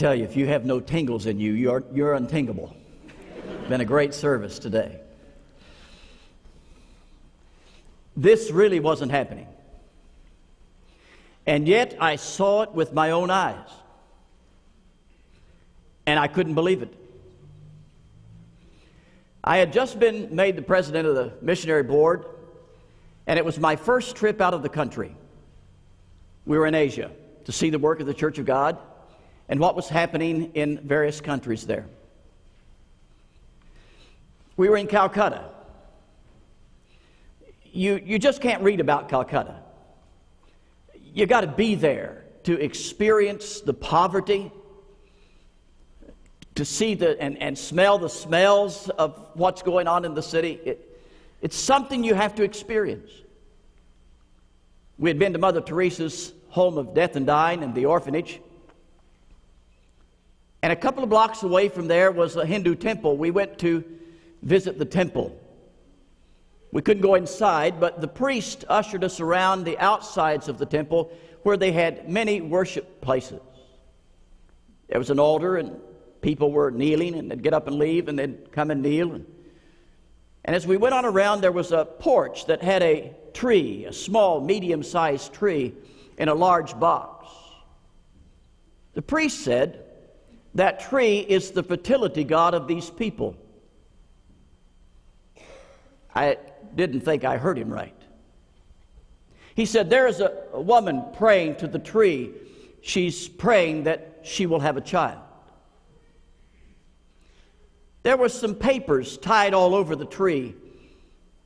tell you, if you have no tingles in you, you're untingable. Been a great service today. This really wasn't happening. And yet I saw it with my own eyes. And I couldn't believe it. I had just been made the president of the missionary board, and it was my first trip out of the country. We were in Asia to see the work of the Church of God and what was happening in various countries there. We were in Calcutta. You just can't read about Calcutta. You got to be there to experience the poverty, to see and smell the smells of what's going on in the city. It's something you have to experience. We had been to Mother Teresa's home of death and dying and the orphanage. And a couple of blocks away from there was a Hindu temple. We went to visit the temple. We couldn't go inside, but the priest ushered us around the outsides of the temple where they had many worship places. There was an altar, and people were kneeling, and they'd get up and leave, and they'd come and kneel. And as we went on around, there was a porch that had a tree, a small, medium-sized tree in a large box. The priest said, "That tree is the fertility god of these people." I didn't think I heard him right. He said, "There is a woman praying to the tree. She's praying that she will have a child." There were some papers tied all over the tree.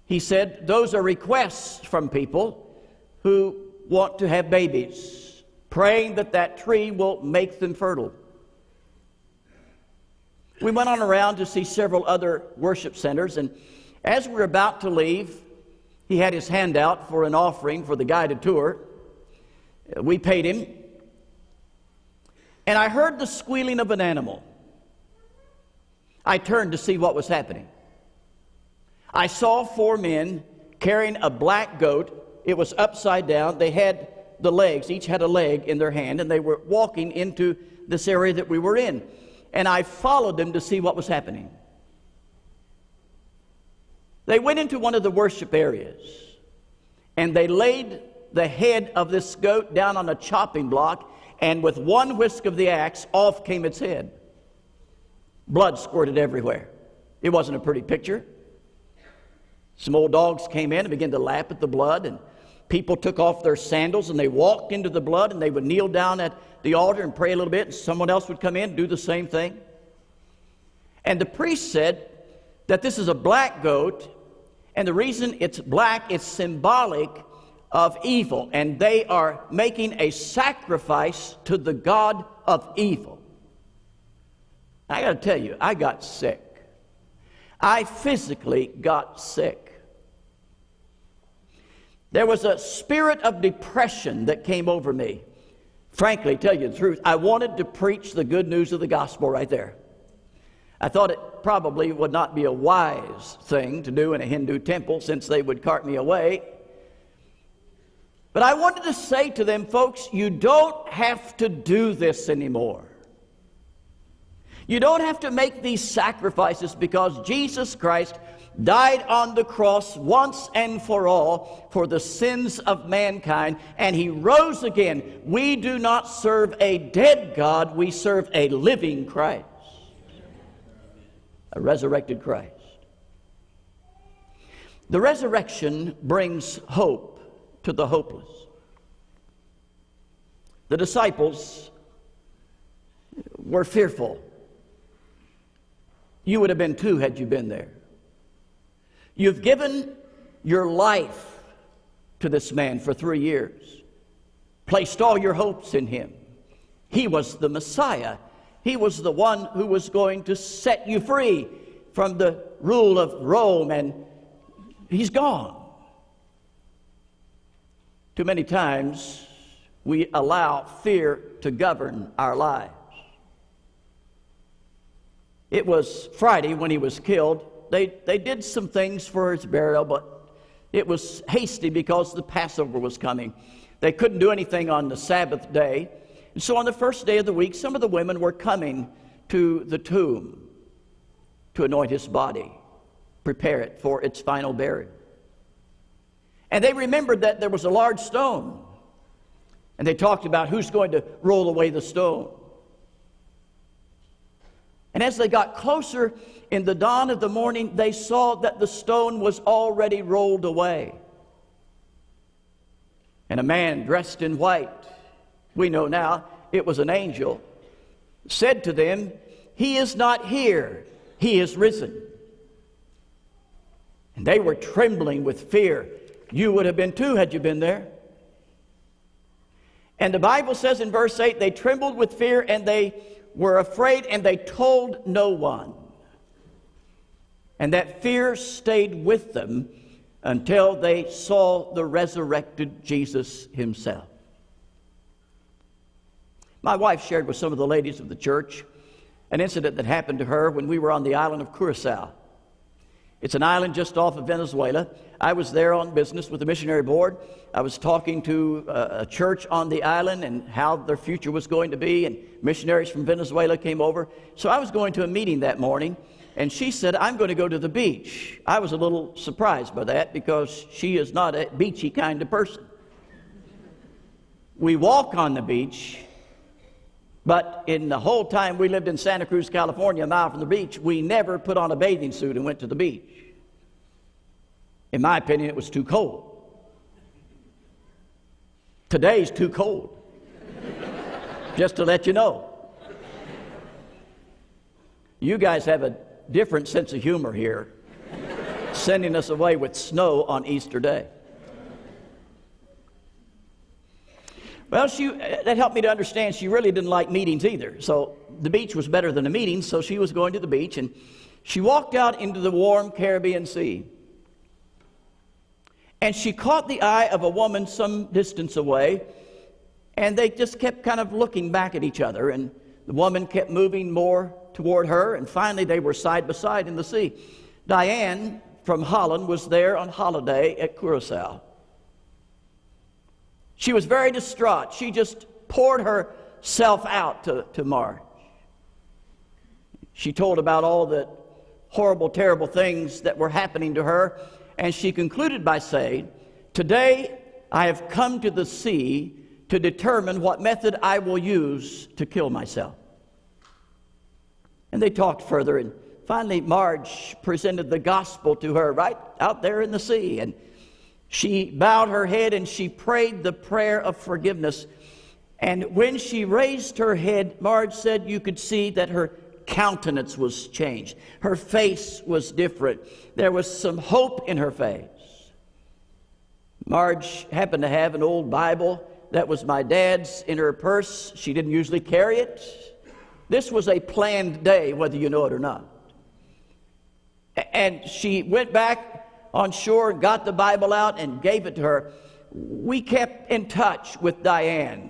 He said, "Those are requests from people who want to have babies, praying that that tree will make them fertile." We went on around to see several other worship centers, and as we were about to leave, he had his hand out for an offering for the guided tour. We paid him, and I heard the squealing of an animal. I turned to see what was happening. I saw four men carrying a black goat. It was upside down. They had the legs, each had a leg in their hand, and they were walking into this area that we were in. And I followed them to see what was happening. They went into one of the worship areas, and they laid the head of this goat down on a chopping block, and with one whisk of the axe, off came its head. Blood squirted everywhere. It wasn't a pretty picture. Some old dogs came in and began to lap at the blood, and people took off their sandals, and they walked into the blood, and they would kneel down at the altar and pray a little bit, and someone else would come in and do the same thing. And the priest said that this is a black goat, and the reason it's black, it's symbolic of evil, and they are making a sacrifice to the god of evil. I got to tell you, I got sick. I physically got sick. There was a spirit of depression that came over me. Frankly, tell you the truth, I wanted to preach the good news of the gospel right there. I thought it probably would not be a wise thing to do in a Hindu temple, since they would cart me away. But I wanted to say to them, folks, you don't have to do this anymore. You don't have to make these sacrifices, because Jesus Christ died on the cross once and for all for the sins of mankind, and he rose again. We do not serve a dead God, we serve a living Christ, a resurrected Christ. The resurrection brings hope to the hopeless. The disciples were fearful. You would have been too had you been there. You've given your life to this man for 3 years, placed all your hopes in him. He was the Messiah. He was the one who was going to set you free from the rule of Rome, and he's gone. Too many times we allow fear to govern our lives. It was Friday when he was killed. They did some things for his burial, but it was hasty because the Passover was coming. They couldn't do anything on the Sabbath day. And so on the first day of the week, some of the women were coming to the tomb to anoint his body, prepare it for its final burial. And they remembered that there was a large stone. And they talked about who's going to roll away the stone. And as they got closer in the dawn of the morning, they saw that the stone was already rolled away. And a man dressed in white, we know now it was an angel, said to them, "He is not here, he is risen." And they were trembling with fear. You would have been too had you been there. And the Bible says in verse 8, they trembled with fear and they were afraid and they told no one. And that fear stayed with them until they saw the resurrected Jesus himself. My wife shared with some of the ladies of the church an incident that happened to her when we were on the island of Curacao. It's an island just off of Venezuela. I was there on business with the missionary board. I was talking to a church on the island and how their future was going to be, and missionaries from Venezuela came over. So I was going to a meeting that morning, and she said, "I'm going to go to the beach." I was a little surprised by that because she is not a beachy kind of person. We walk on the beach, but in the whole time we lived in Santa Cruz, California, a mile from the beach, we never put on a bathing suit and went to the beach. In my opinion, it was too cold. Today's too cold, just to let you know. You guys have a different sense of humor here, sending us away with snow on Easter Day. Well, that helped me to understand she really didn't like meetings either. So the beach was better than a meeting, so she was going to the beach, and she walked out into the warm Caribbean Sea. And she caught the eye of a woman some distance away, and they just kept kind of looking back at each other, and the woman kept moving more toward her, and finally they were side by side in the sea. Diane from Holland was there on holiday at Curacao. She was very distraught. She just poured herself out to Marge. She told about all the horrible, terrible things that were happening to her, and she concluded by saying, "Today I have come to the sea to determine what method I will use to kill myself." And they talked further, and finally Marge presented the gospel to her right out there in the sea, and she bowed her head and she prayed the prayer of forgiveness. And when she raised her head, Marge said you could see that her countenance was changed. Her face was different. There was some hope in her face. Marge happened to have an old Bible that was my dad's in her purse. She didn't usually carry it. This was a planned day, whether you know it or not. And she went back on shore, got the Bible out, and gave it to her. We kept in touch with Diane.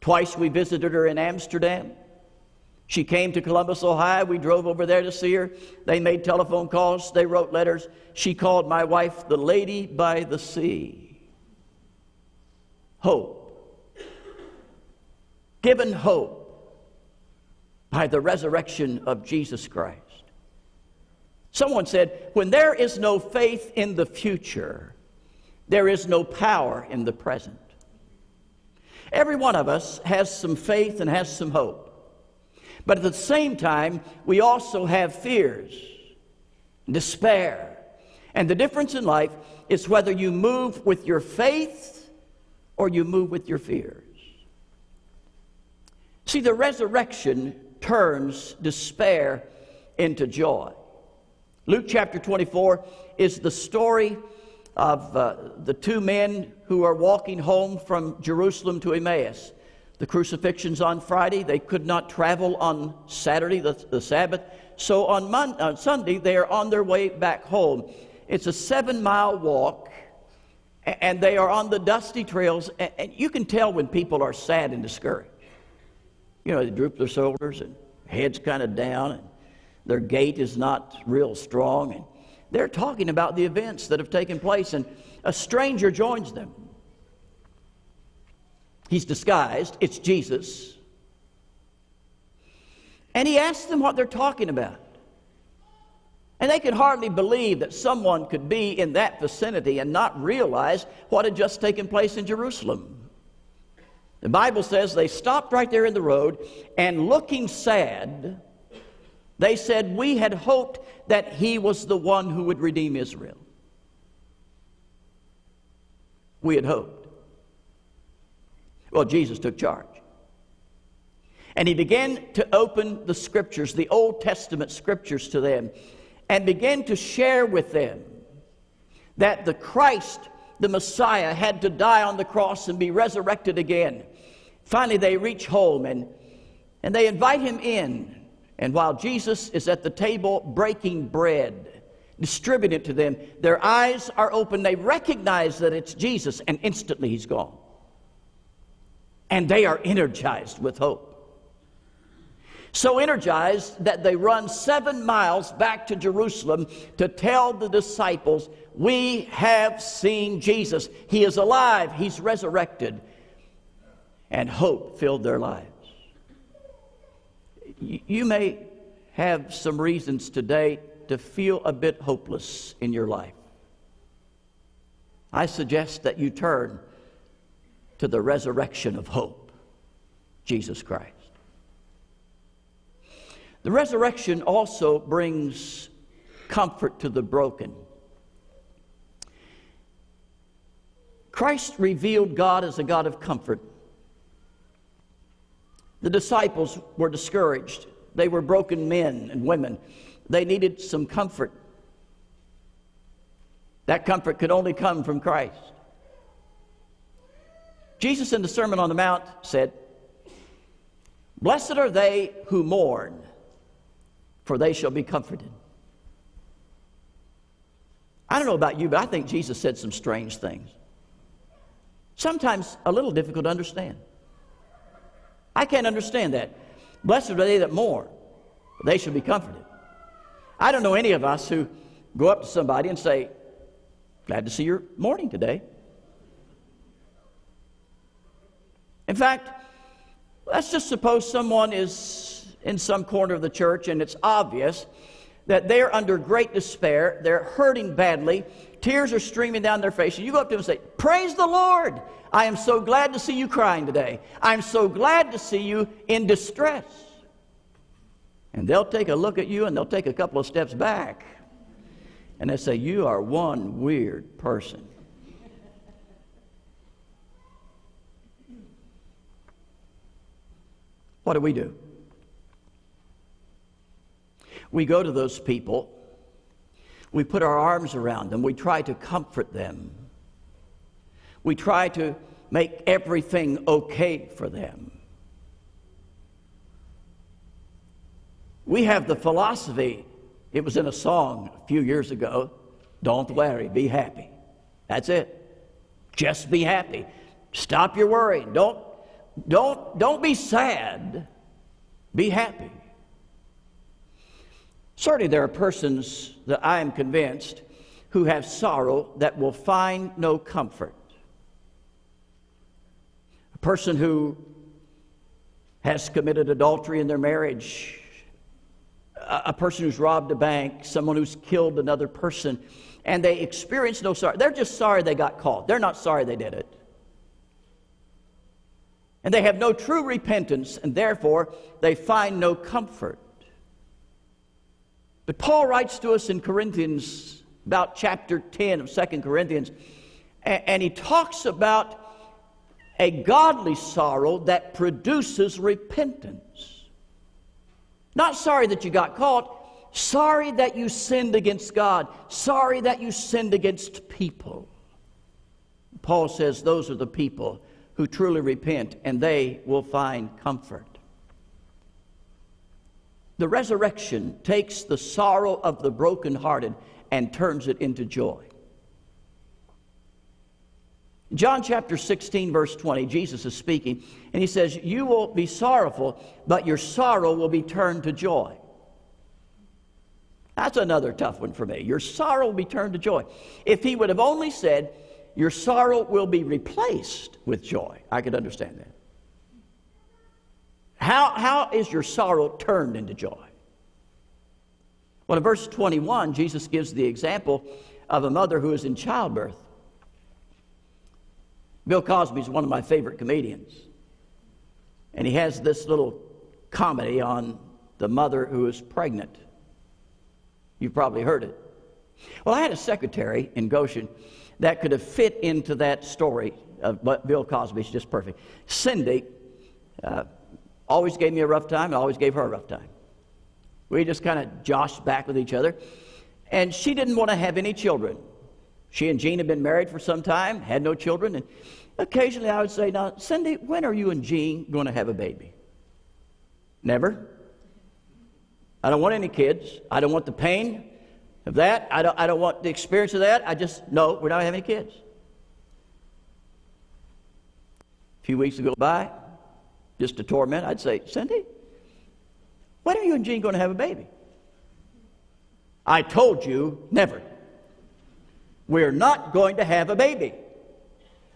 Twice we visited her in Amsterdam. She came to Columbus, Ohio. We drove over there to see her. They made telephone calls. They wrote letters. She called my wife the lady by the sea. Hope. Given hope by the resurrection of Jesus Christ. Someone said, when there is no faith in the future, there is no power in the present. Every one of us has some faith and has some hope. But at the same time, we also have fears, despair. And the difference in life is whether you move with your faith or you move with your fears. See, the resurrection turns despair into joy. Luke chapter 24 is the story of the two men who are walking home from Jerusalem to Emmaus. The crucifixion's on Friday. They could not travel on Saturday, the Sabbath. So on Sunday, they are on their way back home. It's a 7-mile walk, and they are on the dusty trails. And you can tell when people are sad and discouraged. You know, they droop their shoulders and heads kind of down, and their gait is not real strong, and they're talking about the events that have taken place, and a stranger joins them. He's disguised. It's Jesus. And he asks them what they're talking about. And they could hardly believe that someone could be in that vicinity and not realize what had just taken place in Jerusalem. The Bible says they stopped right there in the road, and looking sad, they said, "We had hoped that he was the one who would redeem Israel." We had hoped. Well, Jesus took charge. And he began to open the scriptures, the Old Testament scriptures, to them, and began to share with them that the Christ, the Messiah, had to die on the cross and be resurrected again. Finally, they reach home, and they invite him in. And while Jesus is at the table breaking bread, distributed to them, their eyes are open. They recognize that it's Jesus, and instantly he's gone. And they are energized with hope. So energized that they run 7 miles back to Jerusalem to tell the disciples, "We have seen Jesus. He is alive. He's resurrected." And hope filled their lives. You may have some reasons today to feel a bit hopeless in your life. I suggest that you turn to the resurrection of hope, Jesus Christ. The resurrection also brings comfort to the broken. Christ revealed God as a God of comfort. The disciples were discouraged. They were broken men and women. They needed some comfort. That comfort could only come from Christ. Jesus in the Sermon on the Mount said, "Blessed are they who mourn, for they shall be comforted." I don't know about you, but I think Jesus said some strange things. Sometimes a little difficult to understand. I can't understand that. Blessed are they that mourn, for they shall be comforted. I don't know any of us who go up to somebody and say, "Glad to see you're mourning today." In fact, let's just suppose someone is in some corner of the church and it's obvious that they're under great despair, they're hurting badly, tears are streaming down their face, and you go up to them and say, "Praise the Lord! I am so glad to see you crying today. I'm so glad to see you in distress." And they'll take a look at you and they'll take a couple of steps back and they say, "You are one weird person." What do? We go to those people, we put our arms around them, we try to comfort them, we try to make everything okay for them. We have the philosophy, it was in a song a few years ago, "Don't worry, be happy." That's it. Just be happy. Stop your worrying. Don't be sad. Be happy. Certainly there are persons that I am convinced who have sorrow that will find no comfort. A person who has committed adultery in their marriage, a person who's robbed a bank, someone who's killed another person, and they experience no sorrow. They're just sorry they got caught. They're not sorry they did it. And they have no true repentance, and therefore they find no comfort. But Paul writes to us in Corinthians, about chapter 10 of 2 Corinthians, and he talks about a godly sorrow that produces repentance. Not sorry that you got caught, sorry that you sinned against God, sorry that you sinned against people. Paul says those are the people who truly repent, and they will find comfort. The resurrection takes the sorrow of the brokenhearted and turns it into joy. John chapter 16, verse 20, Jesus is speaking, and he says, "You will be sorrowful, but your sorrow will be turned to joy." That's another tough one for me. Your sorrow will be turned to joy. If he would have only said, your sorrow will be replaced with joy. I could understand that. How is your sorrow turned into joy? Well, in verse 21, Jesus gives the example of a mother who is in childbirth. Bill Cosby is one of my favorite comedians. And he has this little comedy on the mother who is pregnant. You've probably heard it. Well, I had a secretary in Goshen that could have fit into that story of Bill Cosby. She's just perfect. Cindy always gave me a rough time. I always gave her a rough time. We just kind of joshed back with each other. And she didn't want to have any children. She and Gene had been married for some time, had no children. And occasionally I would say, now, Cindy, when are you and Gene going to have a baby? Never. I don't want any kids. I don't want the pain of that. I don't want the experience of that. No, we're not having any kids. A few weeks go by, just to torment, I'd say, Cindy, when are you and Gene going to have a baby? I told you, never. We're not going to have a baby.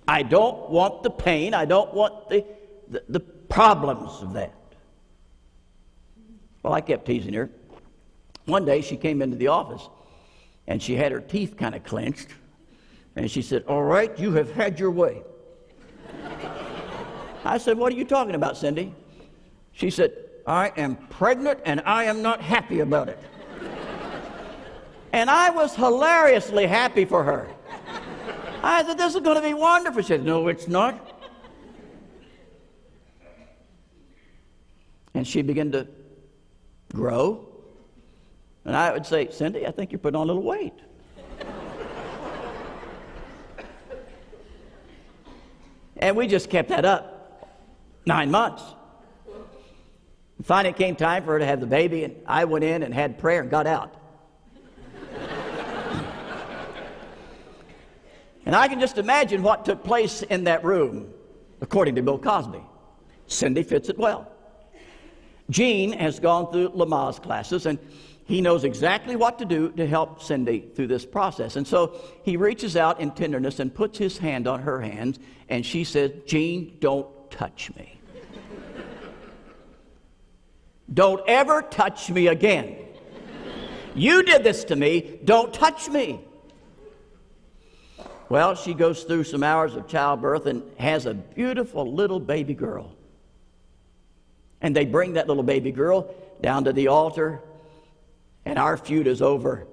I don't want the pain. I don't want the problems of that. Well, I kept teasing her. One day she came into the office and she had her teeth kind of clenched. And she said, all right, you have had your way. I said, what are you talking about, Cindy? She said, I am pregnant and I am not happy about it. And I was hilariously happy for her. I said, this is going to be wonderful. She said, no, it's not. And she began to grow. And I would say, Cindy, I think you're putting on a little weight. And we just kept that up 9 months. And finally, it came time for her to have the baby, and I went in and had prayer and got out. And I can just imagine what took place in that room, according to Bill Cosby. Cindy fits it well. Gene has gone through Lamaze classes, and he knows exactly what to do to help Cindy through this process. And so he reaches out in tenderness and puts his hand on her hand, and she says, Gene, don't touch me. Don't ever touch me again. You did this to me. Don't touch me. Well, she goes through some hours of childbirth and has a beautiful little baby girl. And they bring that little baby girl down to the altar, and our feud is over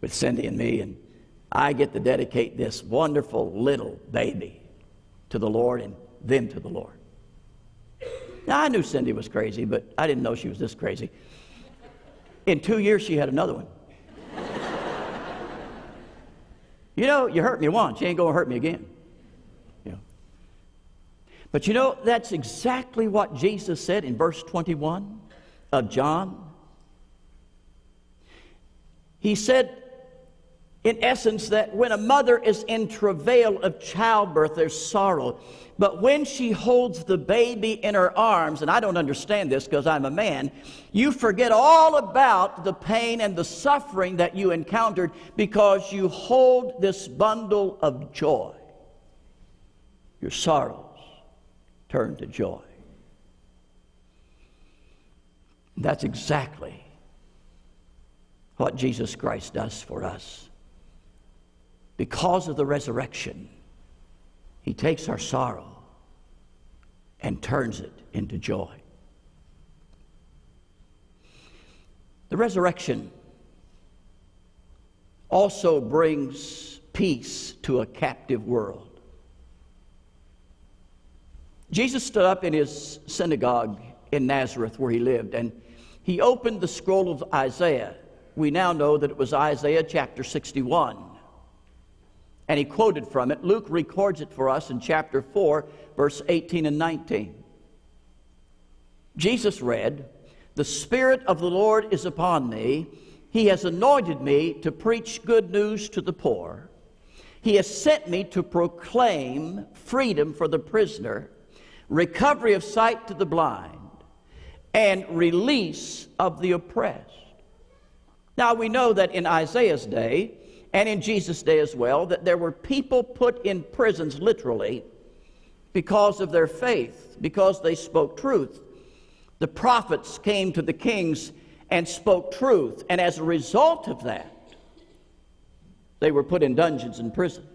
with Cindy and me, and I get to dedicate this wonderful little baby to the Lord and them to the Lord. Now, I knew Cindy was crazy, but I didn't know she was this crazy. In 2 years, she had another one. You know, you hurt me once, you ain't going to hurt me again. But you know, that's exactly what Jesus said in verse 21 of John. He said, in essence, that when a mother is in travail of childbirth, there's sorrow. But when she holds the baby in her arms, and I don't understand this because I'm a man, you forget all about the pain and the suffering that you encountered because you hold this bundle of joy, your sorrow. Turn to joy. That's exactly what Jesus Christ does for us. Because of the resurrection, he takes our sorrow and turns it into joy. The resurrection also brings peace to a captive world. Jesus stood up in his synagogue in Nazareth where he lived, and he opened the scroll of Isaiah. We now know that it was Isaiah chapter 61. And he quoted from it. Luke records it for us in chapter 4, verse 18 and 19. Jesus read, "The Spirit of the Lord is upon me. He has anointed me to preach good news to the poor. He has sent me to proclaim freedom for the prisoner, recovery of sight to the blind, and release of the oppressed." Now, we know that in Isaiah's day, and in Jesus' day as well, that there were people put in prisons literally because of their faith, because they spoke truth. The prophets came to the kings and spoke truth, and as a result of that, they were put in dungeons and prisons.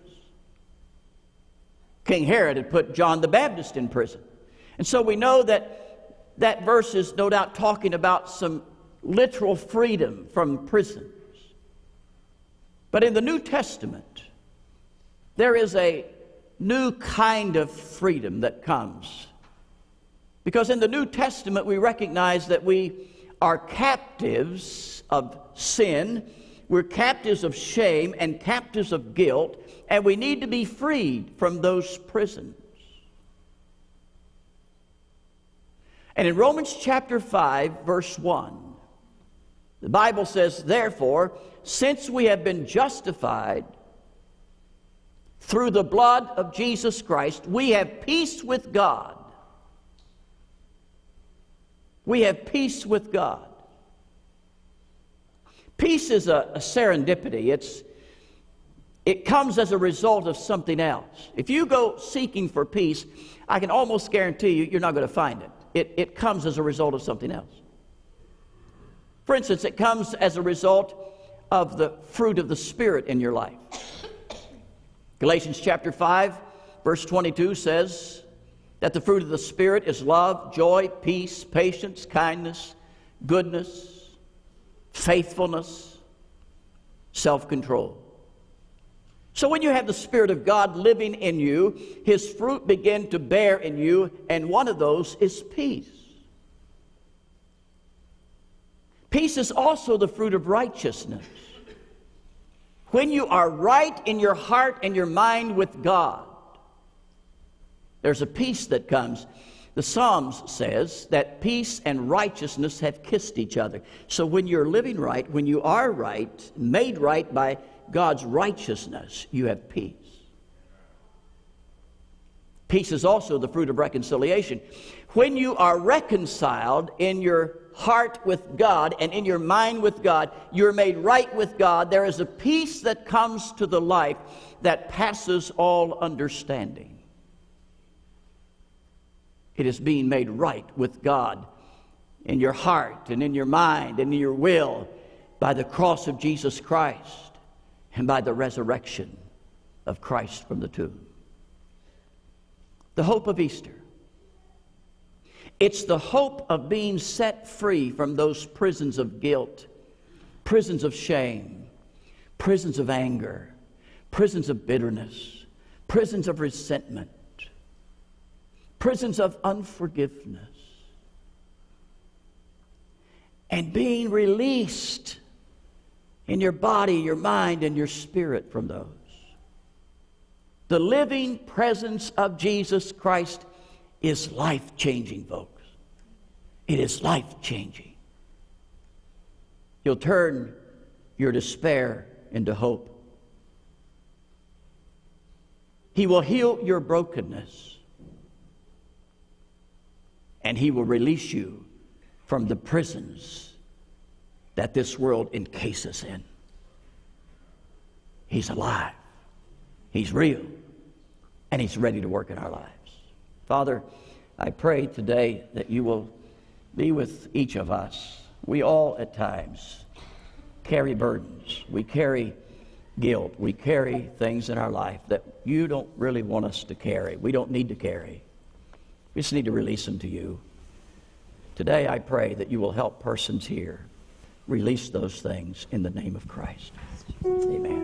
King Herod had put John the Baptist in prison. And so we know that that verse is no doubt talking about some literal freedom from prisons. But in the New Testament, there is a new kind of freedom that comes. Because in the New Testament, we recognize that we are captives of sin, we're captives of shame and captives of guilt, and we need to be freed from those prisons. And in Romans chapter 5, verse 1, the Bible says, "Therefore, since we have been justified through the blood of Jesus Christ, we have peace with God." We have peace with God. Peace is a serendipity. It comes as a result of something else. If you go seeking for peace, I can almost guarantee you, you're not going to find it. It comes as a result of something else. For instance, it comes as a result of the fruit of the Spirit in your life. Galatians chapter 5, verse 22 says that the fruit of the Spirit is love, joy, peace, patience, kindness, goodness, faithfulness, self-control. So when you have the Spirit of God living in you, His fruit begin to bear in you, and one of those is peace. Peace is also the fruit of righteousness. When you are right in your heart and your mind with God, there's a peace that comes. The Psalms says that peace and righteousness have kissed each other. So when you're living right, when you are right, made right by God's righteousness, you have peace. Peace is also the fruit of reconciliation. When you are reconciled in your heart with God and in your mind with God, you're made right with God, there is a peace that comes to the life that passes all understanding. It is being made right with God in your heart and in your mind and in your will by the cross of Jesus Christ and by the resurrection of Christ from the tomb. The hope of Easter. It's the hope of being set free from those prisons of guilt, prisons of shame, prisons of anger, prisons of bitterness, prisons of resentment, prisons of unforgiveness, and being released in your body, your mind, and your spirit from those. The living presence of Jesus Christ is life-changing, folks. It is life-changing. You'll turn your despair into hope. He will heal your brokenness. And He will release you from the prisons that this world encases in. He's alive. He's real. And He's ready to work in our lives. Father, I pray today that You will be with each of us. We all at times carry burdens. We carry guilt. We carry things in our life that You don't really want us to carry. We don't need to carry. We just need to release them to You. Today I pray that You will help persons here release those things in the name of Christ. Amen.